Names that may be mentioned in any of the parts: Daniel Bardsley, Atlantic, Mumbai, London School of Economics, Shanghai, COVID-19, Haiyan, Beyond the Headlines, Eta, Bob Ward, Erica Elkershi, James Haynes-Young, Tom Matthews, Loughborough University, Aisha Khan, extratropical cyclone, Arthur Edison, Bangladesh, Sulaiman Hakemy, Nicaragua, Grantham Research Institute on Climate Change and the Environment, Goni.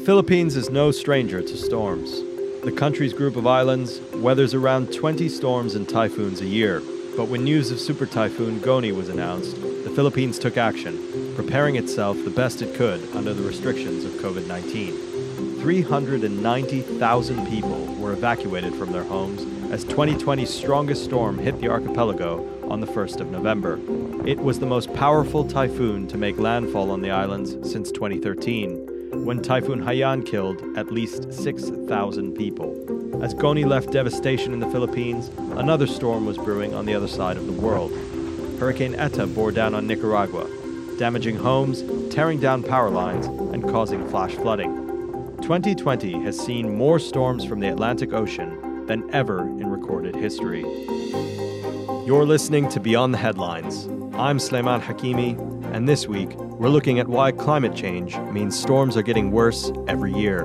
The Philippines is no stranger to storms. The country's group of islands weathers around 20 storms and typhoons a year. But when news of super typhoon Goni was announced, the Philippines took action, preparing itself the best it could under the restrictions of COVID-19. 390,000 people were evacuated from their homes as 2020's strongest storm hit the archipelago on the 1st of November. It was the most powerful typhoon to make landfall on the islands since 2013, when Typhoon Haiyan killed at least 6,000 people. As Goni left devastation in the Philippines, another storm was brewing on the other side of the world. Hurricane Eta bore down on Nicaragua, damaging homes, tearing down power lines, and causing flash flooding. 2020 has seen more storms from the Atlantic Ocean than ever in recorded history. You're listening to Beyond the Headlines. I'm Sulaiman Hakemy, and this week, we're looking at why climate change means storms are getting worse every year.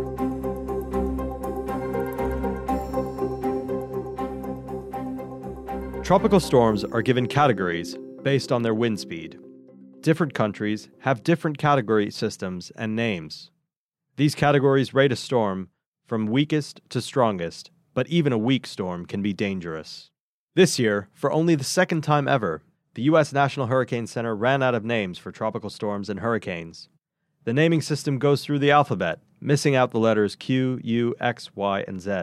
Tropical storms are given categories based on their wind speed. Different countries have different category systems and names. These categories rate a storm from weakest to strongest, but even a weak storm can be dangerous. This year, for only the second time ever, the U.S. National Hurricane Center ran out of names for tropical storms and hurricanes. The naming system goes through the alphabet, missing out the letters Q, U, X, Y, and Z.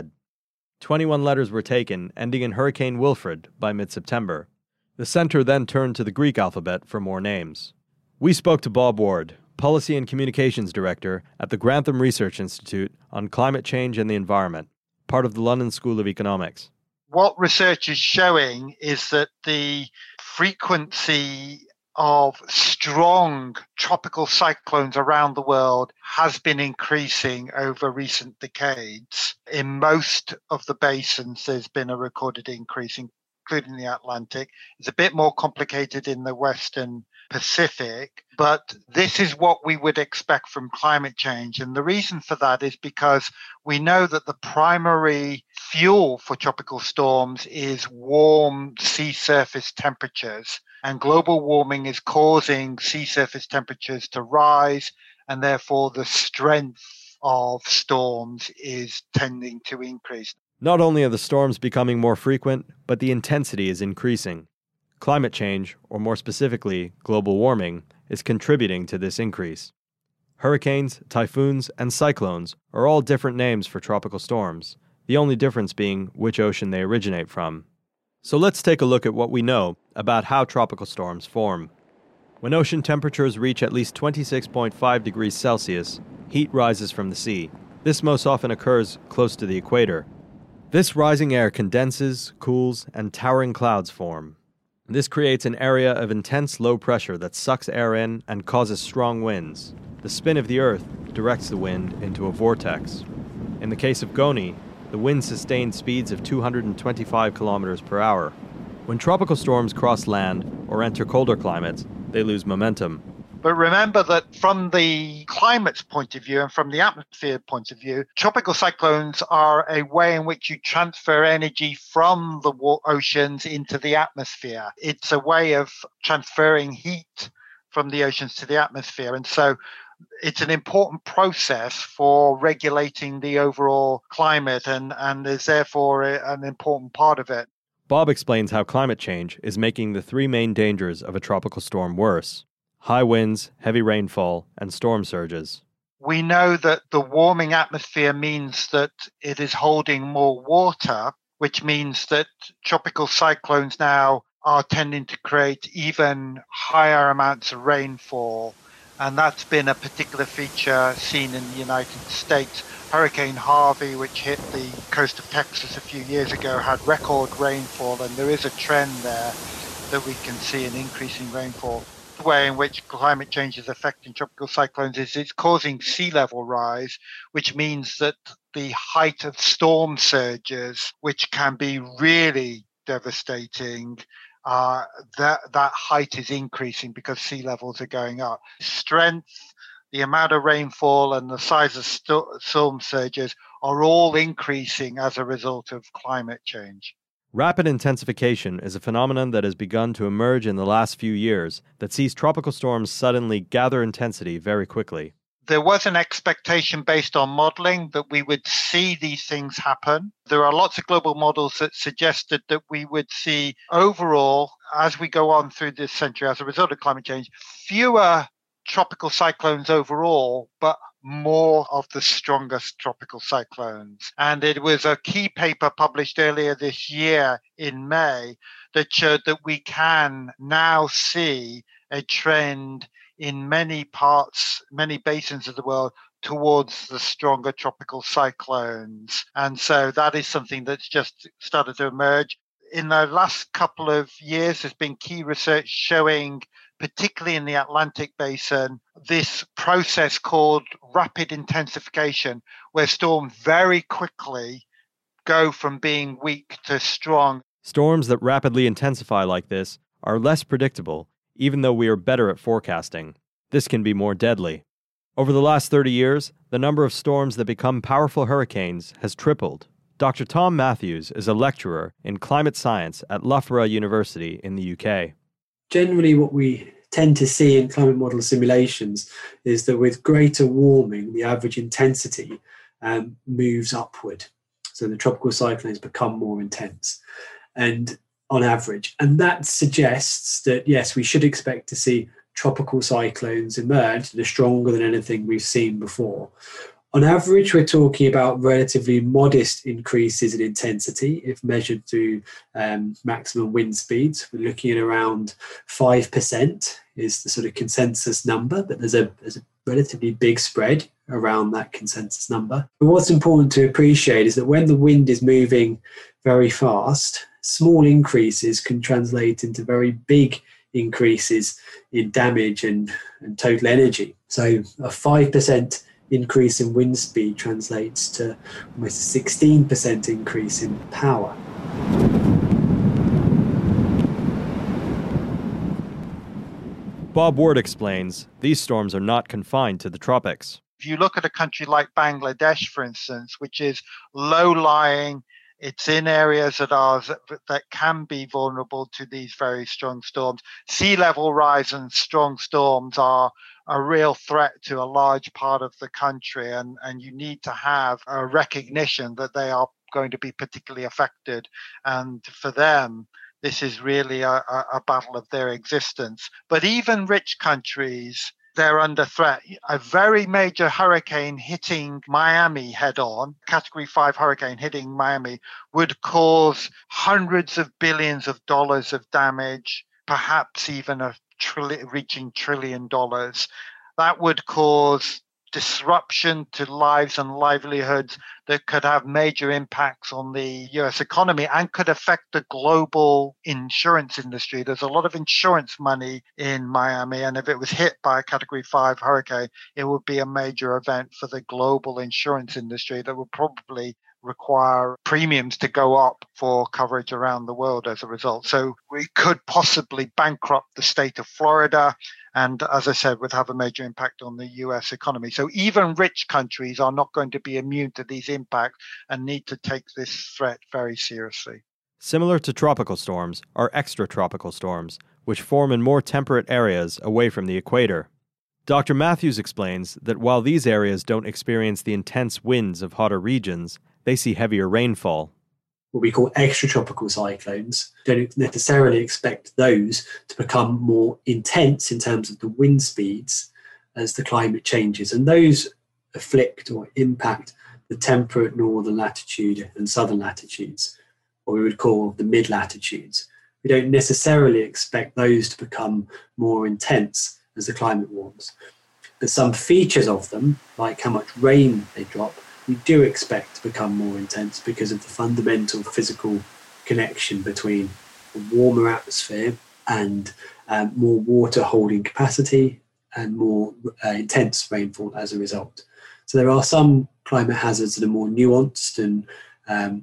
21 letters were taken, ending in Hurricane Wilfred by mid-September. The center then turned to the Greek alphabet for more names. We spoke to Bob Ward, Policy and Communications Director at the Grantham Research Institute on Climate Change and the Environment, part of the London School of Economics. What research is showing is that the frequency of strong tropical cyclones around the world has been increasing over recent decades. In most of the basins, there's been a recorded increase, including the Atlantic. It's a bit more complicated in the Western Pacific, but this is what we would expect from climate change. And the reason for that is because we know that the primary fuel for tropical storms is warm sea surface temperatures. And global warming is causing sea surface temperatures to rise, and therefore the strength of storms is tending to increase. Not only are the storms becoming more frequent, but the intensity is increasing. Climate change, or more specifically, global warming, is contributing to this increase. Hurricanes, typhoons, and cyclones are all different names for tropical storms, the only difference being which ocean they originate from. So let's take a look at what we know about how tropical storms form. When ocean temperatures reach at least 26.5 degrees Celsius, heat rises from the sea. This most often occurs close to the equator. This rising air condenses, cools, and towering clouds form. This creates an area of intense low pressure that sucks air in and causes strong winds. The spin of the Earth directs the wind into a vortex. In the case of Goni, the wind sustained speeds of 225 kilometers per hour. When tropical storms cross land or enter colder climates, they lose momentum. But remember that from the climate's point of view and from the atmosphere point of view, tropical cyclones are a way in which you transfer energy from the oceans into the atmosphere. It's a way of transferring heat from the oceans to the atmosphere. And so it's an important process for regulating the overall climate and is therefore an important part of it. Bob explains how climate change is making the three main dangers of a tropical storm worse: high winds, heavy rainfall, and storm surges. We know that the warming atmosphere means that it is holding more water, which means that tropical cyclones now are tending to create even higher amounts of rainfall. And that's been a particular feature seen in the United States. Hurricane Harvey, which hit the coast of Texas a few years ago, had record rainfall, and there is a trend there that we can see an increasing rainfall. The way in which climate change is affecting tropical cyclones is it's causing sea level rise, which means that the height of storm surges, which can be really devastating, that height is increasing because sea levels are going up. Strength, the amount of rainfall, and the size of storm surges are all increasing as a result of climate change. Rapid intensification is a phenomenon that has begun to emerge in the last few years that sees tropical storms suddenly gather intensity very quickly. There was an expectation based on modeling that we would see these things happen. There are lots of global models that suggested that we would see overall, as we go on through this century, as a result of climate change, fewer tropical cyclones overall, but more of the strongest tropical cyclones. And it was a key paper published earlier this year in May that showed that we can now see a trend in many parts, many basins of the world towards the stronger tropical cyclones. And so that is something that's just started to emerge. In the last couple of years, there's been key research showing, particularly in the Atlantic basin, this process called rapid intensification, where storms very quickly go from being weak to strong. Storms that rapidly intensify like this are less predictable, even though we are better at forecasting. This can be more deadly. Over the last 30 years, the number of storms that become powerful hurricanes has tripled. Dr. Tom Matthews is a lecturer in climate science at Loughborough University in the UK. Generally, what we tend to see in climate model simulations is that with greater warming, the average intensity moves upward. So the tropical cyclones become more intense, and on average. And that suggests that, yes, we should expect to see tropical cyclones emerge that are stronger than anything we've seen before. On average, we're talking about relatively modest increases in intensity if measured through maximum wind speeds. We're looking at around 5% is the sort of consensus number, but there's a relatively big spread around that consensus number. But what's important to appreciate is that when the wind is moving very fast, small increases can translate into very big increases in damage and total energy. So a 5% increase in wind speed translates to almost a 16% increase in power. Bob Ward explains these storms are not confined to the tropics. If you look at a country like Bangladesh, for instance, which is low-lying, it's in areas that can be vulnerable to these very strong storms. Sea level rise and strong storms are a real threat to a large part of the country, and you need to have a recognition that they are going to be particularly affected. And for them, this is really a battle of their existence. But even rich countries, they're under threat. A very major hurricane hitting Miami head-on, Category 5 hurricane hitting Miami, would cause hundreds of billions of dollars of damage, perhaps even reaching $1 trillion. That would cause disruption to lives and livelihoods that could have major impacts on the US economy and could affect the global insurance industry. There's a lot of insurance money in Miami, and if it was hit by a Category 5 hurricane, it would be a major event for the global insurance industry that would probably require premiums to go up for coverage around the world as a result. So we could possibly bankrupt the state of Florida, and as I said, would have a major impact on the US economy. So even rich countries are not going to be immune to these impacts and need to take this threat very seriously. Similar to tropical storms are extratropical storms, which form in more temperate areas away from the equator. Dr. Matthews explains that while these areas don't experience the intense winds of hotter regions, they see heavier rainfall. What we call extratropical cyclones, don't necessarily expect those to become more intense in terms of the wind speeds as the climate changes. And those afflict or impact the temperate northern latitude and southern latitudes, what we would call the mid-latitudes. We don't necessarily expect those to become more intense as the climate warms. But some features of them, like how much rain they drop, we do expect to become more intense because of the fundamental physical connection between a warmer atmosphere and more water holding capacity and more intense rainfall as a result. So there are some climate hazards that are more nuanced and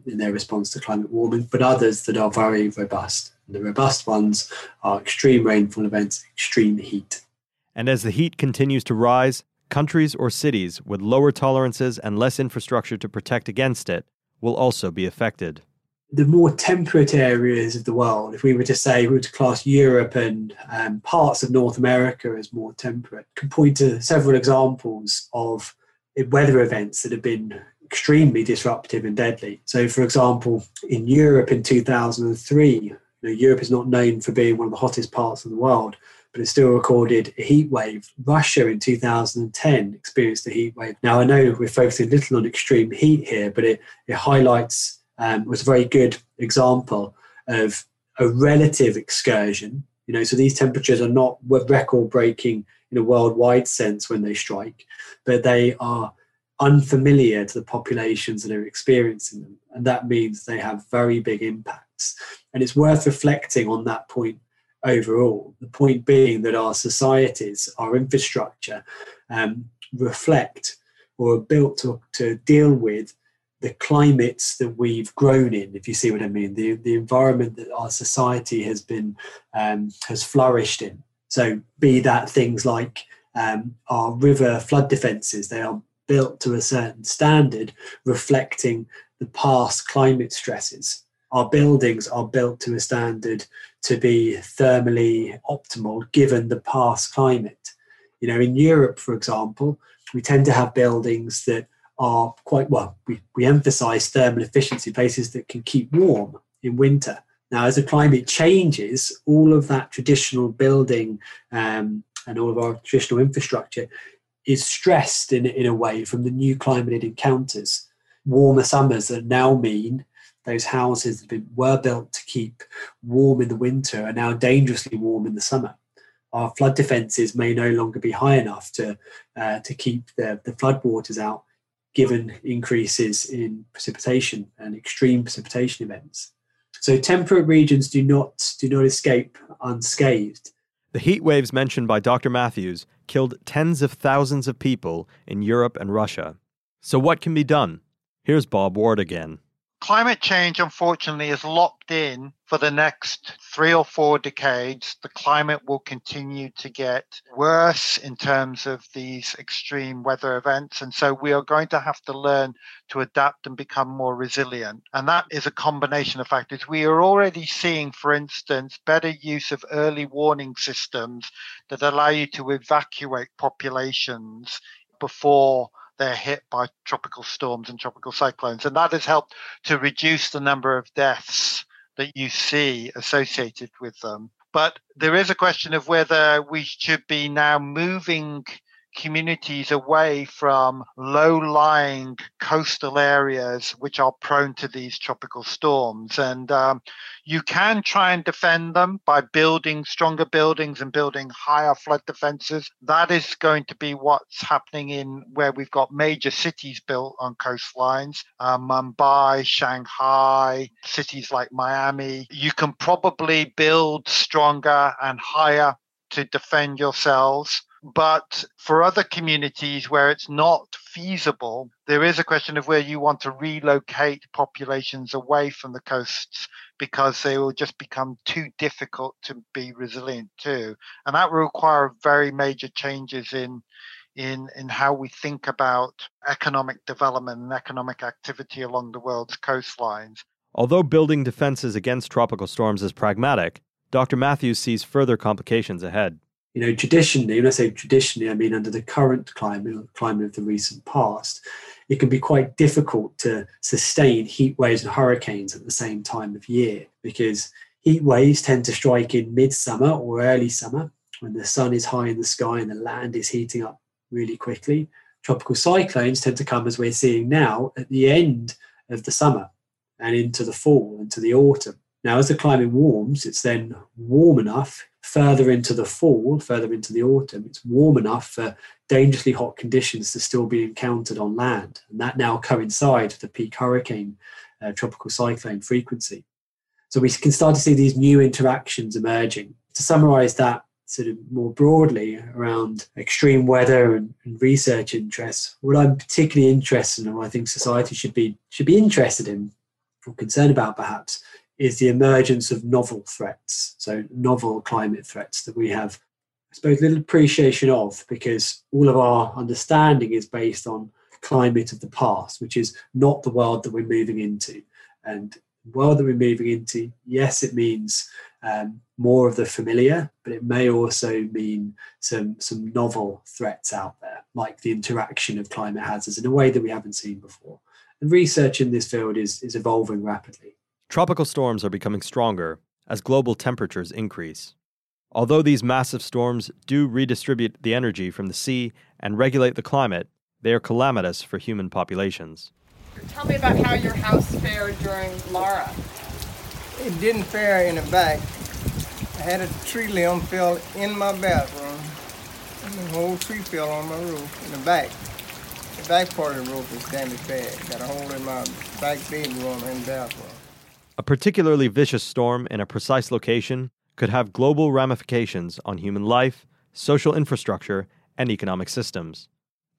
in their response to climate warming, but others that are very robust. And the robust ones are extreme rainfall events, extreme heat. And as the heat continues to rise, countries or cities with lower tolerances and less infrastructure to protect against it will also be affected. the more temperate areas of the world, if we were to say, we were to class Europe and parts of North America as more temperate, can point to several examples of weather events that have been extremely disruptive and deadly. So, for example, in Europe in 2003, Europe is not known for being one of the hottest parts of the world, but it still recorded a heat wave. Russia in 2010 experienced a heat wave. Now, I know we're focusing little on extreme heat here, but it highlights, was a very good example of a relative excursion. So these temperatures are not record-breaking in a worldwide sense when they strike, but they are unfamiliar to the populations that are experiencing them. And that means they have very big impacts. And it's worth reflecting on that point overall. The point being that our societies, our infrastructure, reflect or are built to deal with the climates that we've grown in, if you see what I mean, the environment that our society has been, has flourished in. So be that things like our river flood defences, they are built to a certain standard, reflecting the past climate stresses. Our buildings are built to a standard to be thermally optimal given the past climate. In Europe, for example, we tend to have buildings that are quite, we emphasise thermal efficiency, places that can keep warm in winter. Now, as the climate changes, all of that traditional building and all of our traditional infrastructure is stressed in a way from the new climate it encounters. Warmer summers that now mean those houses that were built to keep warm in the winter are now dangerously warm in the summer. Our flood defences may no longer be high enough to keep the flood waters out, given increases in precipitation and extreme precipitation events. So temperate regions do not escape unscathed. The heat waves mentioned by Dr. Matthews killed tens of thousands of people in Europe and Russia. So what can be done? Here's Bob Ward again. Climate change, unfortunately, is locked in for the next 3 or 4 decades. The climate will continue to get worse in terms of these extreme weather events. And so we are going to have to learn to adapt and become more resilient. And that is a combination of factors. We are already seeing, for instance, better use of early warning systems that allow you to evacuate populations before they're hit by tropical storms and tropical cyclones. And that has helped to reduce the number of deaths that you see associated with them. But there is a question of whether we should be now moving communities away from low-lying coastal areas which are prone to these tropical storms. And you can try and defend them by building stronger buildings and building higher flood defences. That is going to be what's happening in where we've got major cities built on coastlines, Mumbai, Shanghai, cities like Miami. You can probably build stronger and higher to defend yourselves. But for other communities where it's not feasible, there is a question of where you want to relocate populations away from the coasts because they will just become too difficult to be resilient to. And that will require very major changes in how we think about economic development and economic activity along the world's coastlines. Although building defenses against tropical storms is pragmatic, Dr. Matthews sees further complications ahead. Traditionally, when I say traditionally, I mean under the current climate or the climate of the recent past, it can be quite difficult to sustain heat waves and hurricanes at the same time of year because heat waves tend to strike in midsummer or early summer when the sun is high in the sky and the land is heating up really quickly. Tropical cyclones tend to come, as we're seeing now, at the end of the summer and into the fall, into the autumn. Now, as the climate warms, it's then warm enough further into the fall, further into the autumn, it's warm enough for dangerously hot conditions to still be encountered on land. And that now coincides with the peak hurricane, tropical cyclone frequency. So we can start to see these new interactions emerging. To summarise that sort of more broadly around extreme weather and research interests, what I'm particularly interested in, and what I think society should be interested in or concerned about perhaps, is the emergence of novel threats, so novel climate threats that we have, I suppose, little appreciation of because all of our understanding is based on climate of the past, which is not the world that we're moving into. And world that we're moving into, yes, it means more of the familiar, but it may also mean some novel threats out there, like the interaction of climate hazards in a way that we haven't seen before. And research in this field is evolving rapidly. Tropical storms are becoming stronger as global temperatures increase. Although these massive storms do redistribute the energy from the sea and regulate the climate, they are calamitous for human populations. Tell me about how your house fared during Laura. It didn't fare in the back. I had a tree limb fell in my bathroom. And the whole tree fell on my roof in the back. The back part of the roof is damaged bad. Got a hole in my back bedroom and bathroom. A particularly vicious storm in a precise location could have global ramifications on human life, social infrastructure, and economic systems.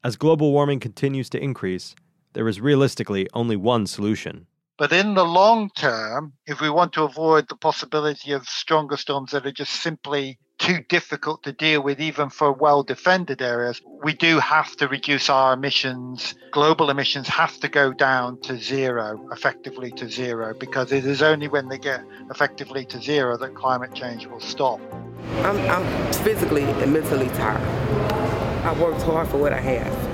As global warming continues to increase, there is realistically only one solution. But in the long term, if we want to avoid the possibility of stronger storms that are just simply too difficult to deal with, even for well-defended areas, we do have to reduce our emissions. Global emissions have to go down to zero, effectively to zero, because it is only when they get effectively to zero that climate change will stop. I'm physically and mentally tired. I worked hard for what I have.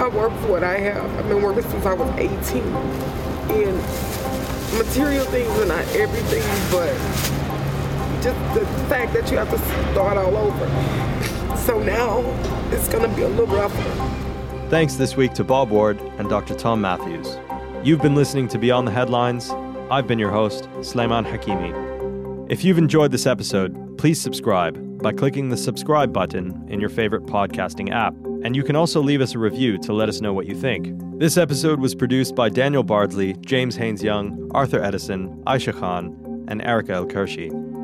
I've been working since I was 18. And material things are not everything, but just the fact that you have to start all over. So now it's going to be a little rougher. Thanks this week to Bob Ward and Dr. Tom Matthews. You've been listening to Beyond the Headlines. I've been your host, Sulaiman Hakemy. If you've enjoyed this episode, please subscribe by clicking the subscribe button in your favorite podcasting app. And you can also leave us a review to let us know what you think. This episode was produced by Daniel Bardsley, James Haynes-Young, Arthur Edison, Aisha Khan, and Erica Elkershi.